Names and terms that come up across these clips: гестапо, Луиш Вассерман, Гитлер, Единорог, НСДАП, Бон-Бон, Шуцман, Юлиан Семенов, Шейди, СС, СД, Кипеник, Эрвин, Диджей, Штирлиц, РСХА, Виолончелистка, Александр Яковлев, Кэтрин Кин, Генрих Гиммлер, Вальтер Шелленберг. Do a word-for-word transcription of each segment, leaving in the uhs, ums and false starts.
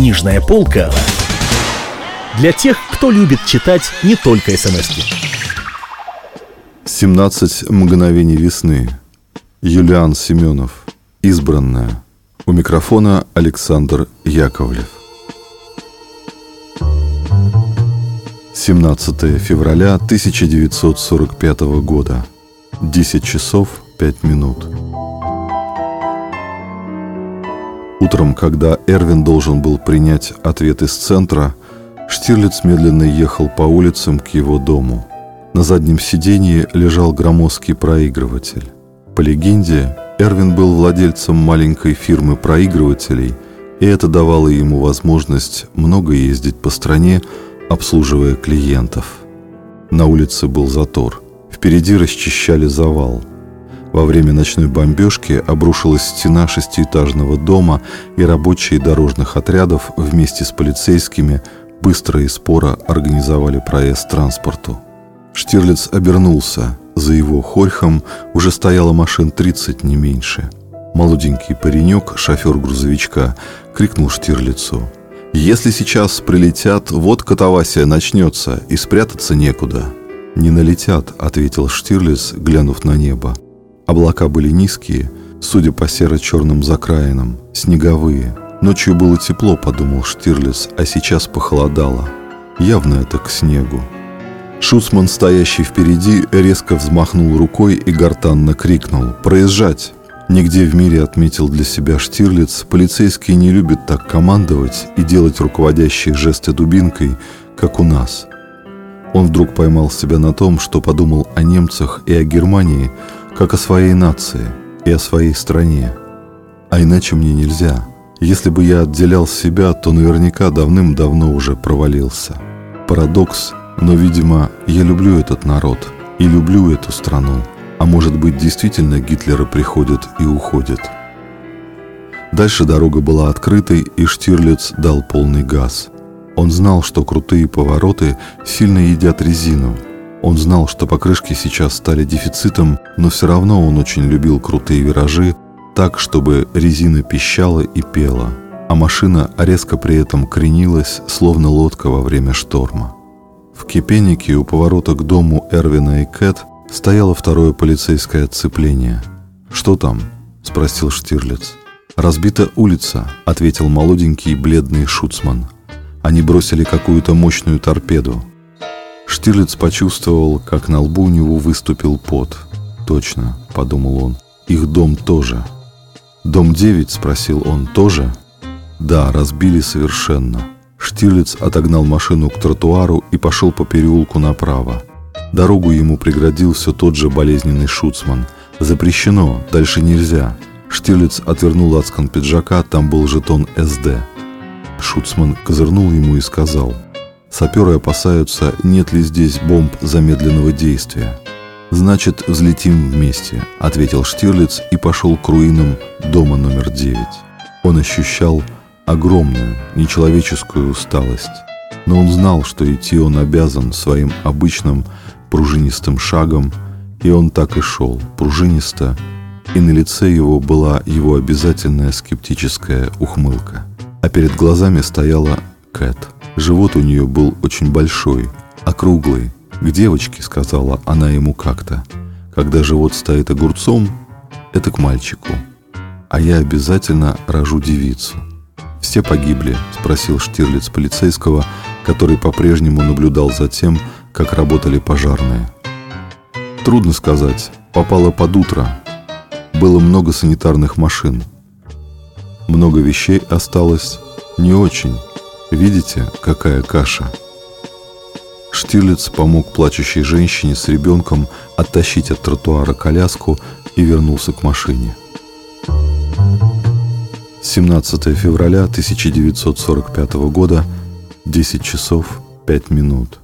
Книжная полка для тех, кто любит читать не только эс-эм-эски. семнадцать мгновений весны. Юлиан Семенов. Избранная. У микрофона Александр Яковлев. семнадцатое февраля тысяча девятьсот сорок пятого года. десять часов пять минут. Утром, когда Эрвин должен был принять ответ из центра, Штирлиц медленно ехал по улицам к его дому. На заднем сиденье лежал громоздкий проигрыватель. По легенде, Эрвин был владельцем маленькой фирмы проигрывателей, и это давало ему возможность много ездить по стране, обслуживая клиентов. На улице был затор. Впереди расчищали завал. Во время ночной бомбежки обрушилась стена шестиэтажного дома, и рабочие дорожных отрядов вместе с полицейскими быстро и споро организовали проезд транспорту. Штирлиц обернулся. За его хорьхом уже стояло машин тридцать, не меньше. Молоденький паренек, шофер грузовичка, крикнул Штирлицу: «Если сейчас прилетят, вот катавасия начнется, и спрятаться некуда». «Не налетят», — ответил Штирлиц, глянув на небо. Облака были низкие, судя по серо-черным закраинам, снеговые. «Ночью было тепло», — подумал Штирлиц, — «а сейчас похолодало. Явно это к снегу». Шуцман, стоящий впереди, резко взмахнул рукой и гортанно крикнул: «Проезжать!» Нигде в мире, отметил для себя Штирлиц, полицейские не любят так командовать и делать руководящие жесты дубинкой, как у нас. Он вдруг поймал себя на том, что подумал о немцах и о Германии, как о своей нации и о своей стране. А иначе мне нельзя. Если бы я отделял себя, то наверняка давным-давно уже провалился. Парадокс, но, видимо, я люблю этот народ и люблю эту страну. А может быть, действительно Гитлеры приходят и уходят. Дальше дорога была открытой, и Штирлиц дал полный газ. Он знал, что крутые повороты сильно едят резину. Он знал, что покрышки сейчас стали дефицитом, но все равно он очень любил крутые виражи так, чтобы резина пищала и пела, а машина резко при этом кренилась, словно лодка во время шторма. В Кипенике у поворота к дому Эрвина и Кэт стояло второе полицейское оцепление. «Что там?» – спросил Штирлиц. «Разбита улица», – ответил молоденький бледный Шуцман. «Они бросили какую-то мощную торпеду». Штирлиц почувствовал, как на лбу у него выступил пот. «Точно», – подумал он, – «их дом тоже». «Дом девять?» – спросил он. «Тоже?» «Да, разбили совершенно». Штирлиц отогнал машину к тротуару и пошел по переулку направо. Дорогу ему преградил все тот же болезненный Шуцман. «Запрещено, дальше нельзя». Штирлиц отвернул лацкан пиджака, там был жетон эс-дэ. Шуцман козырнул ему и сказал: «Саперы опасаются, нет ли здесь бомб замедленного действия». «Значит, взлетим вместе», — ответил Штирлиц и пошел к руинам дома номер девять. Он ощущал огромную, нечеловеческую усталость. Но он знал, что идти он обязан своим обычным пружинистым шагом, и он так и шел, пружинисто, и на лице его была его обязательная скептическая ухмылка. А перед глазами стояла Кэт. Живот у нее был очень большой, округлый. «К девочке», — сказала она ему как-то, — «когда живот стоит огурцом, это к мальчику, а я обязательно рожу девицу». «Все погибли?» — спросил Штирлиц полицейского, который по-прежнему наблюдал за тем, как работали пожарные. «Трудно сказать. Попало под утро. Было много санитарных машин. Много вещей осталось. Не очень. Видите, какая каша?» Штирлиц помог плачущей женщине с ребенком оттащить от тротуара коляску и вернулся к машине. семнадцатое февраля тысяча девятьсот сорок пятого года, десять часов пять минут.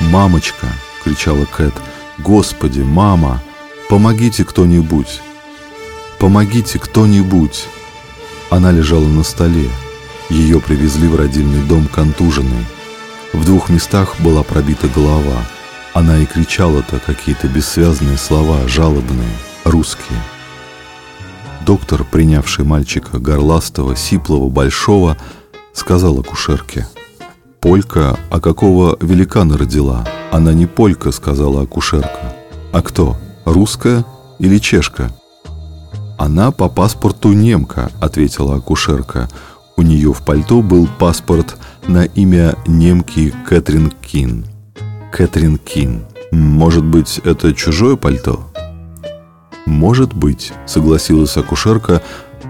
«Мамочка!» — кричала Кэт. «Господи, мама! Помогите кто-нибудь! Помогите кто-нибудь!» Она лежала на столе. Ее привезли в родильный дом контуженной. В двух местах была пробита голова. Она и кричала-то какие-то бессвязные слова, жалобные, русские. Доктор, принявший мальчика горластого, сиплого, большого, сказал акушерке. «Полька, а какого великана родила? Она не полька», — сказала акушерка. «А кто, русская или чешка?» «Она по паспорту немка», — ответила акушерка. У нее в пальто был паспорт на имя немки Кэтрин Кин. Кэтрин Кин. «Может быть, это чужое пальто?» «Может быть», — согласилась акушерка,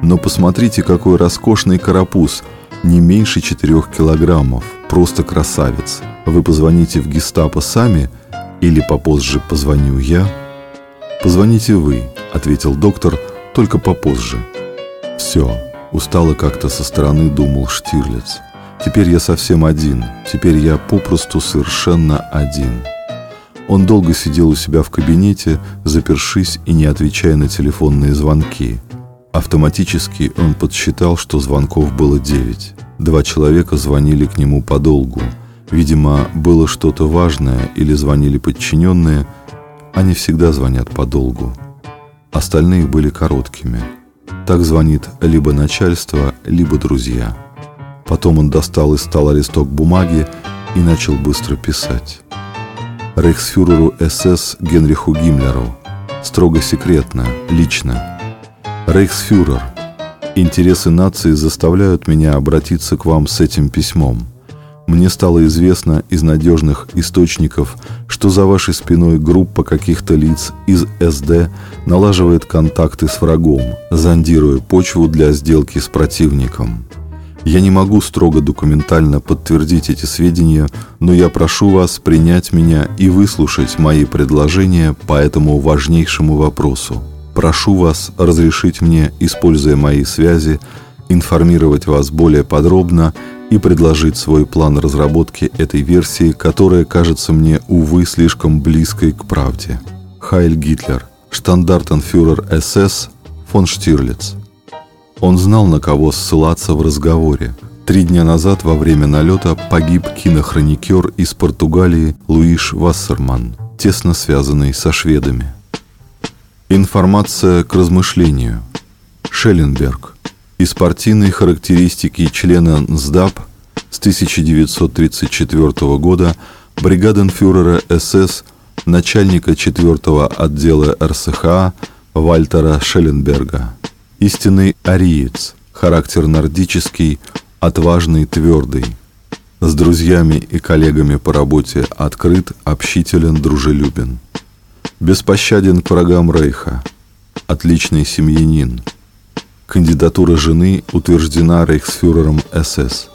«но посмотрите, какой роскошный карапуз, не меньше четырех килограммов, просто красавец. Вы позвоните в гестапо сами или попозже позвоню я?» «Позвоните вы», — ответил доктор, «только попозже». «Все», — устало как-то со стороны думал Штирлиц. «Теперь я совсем один, теперь я попросту совершенно один». Он долго сидел у себя в кабинете, запершись и не отвечая на телефонные звонки. Автоматически он подсчитал, что звонков было девять. Два человека звонили к нему подолгу. Видимо, было что-то важное или звонили подчиненные. Они всегда звонят подолгу. Остальные были короткими. Так звонит либо начальство, либо друзья. Потом он достал из стола листок бумаги и начал быстро писать. Рейхсфюреру СС Генриху Гиммлеру. Строго секретно, лично. Рейхсфюрер, интересы нации заставляют меня обратиться к вам с этим письмом. Мне стало известно из надежных источников, что за вашей спиной группа каких-то лиц из СД налаживает контакты с врагом, зондируя почву для сделки с противником. Я не могу строго документально подтвердить эти сведения, но я прошу вас принять меня и выслушать мои предложения по этому важнейшему вопросу. Прошу вас разрешить мне, используя мои связи, информировать вас более подробно и предложить свой план разработки этой версии, которая кажется мне, увы, слишком близкой к правде. Хайль Гитлер, штандартенфюрер СС, фон Штирлиц. Он знал, на кого ссылаться в разговоре. Три дня назад во время налета погиб кинохроникер из Португалии Луиш Вассерман, тесно связанный со шведами. Информация к размышлению. Шелленберг. Из партийной характеристики члена эн эс дэ а пэ с тысяча девятьсот тридцать четвёртого года, бригаденфюрера СС, начальника четвёртого отдела эр эс ха а Вальтера Шелленберга. Истинный ариец, характер нордический, отважный, твердый. С друзьями и коллегами по работе открыт, общителен, дружелюбен. Беспощаден к врагам Рейха. Отличный семьянин. Кандидатура жены утверждена рейхсфюрером СС.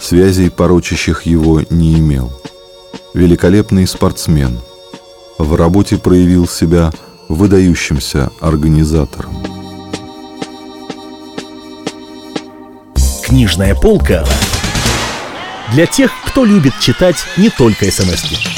Связей, порочащих его, не имел. Великолепный спортсмен. В работе проявил себя выдающимся организатором. Книжная полка для тех, кто любит читать не только смски.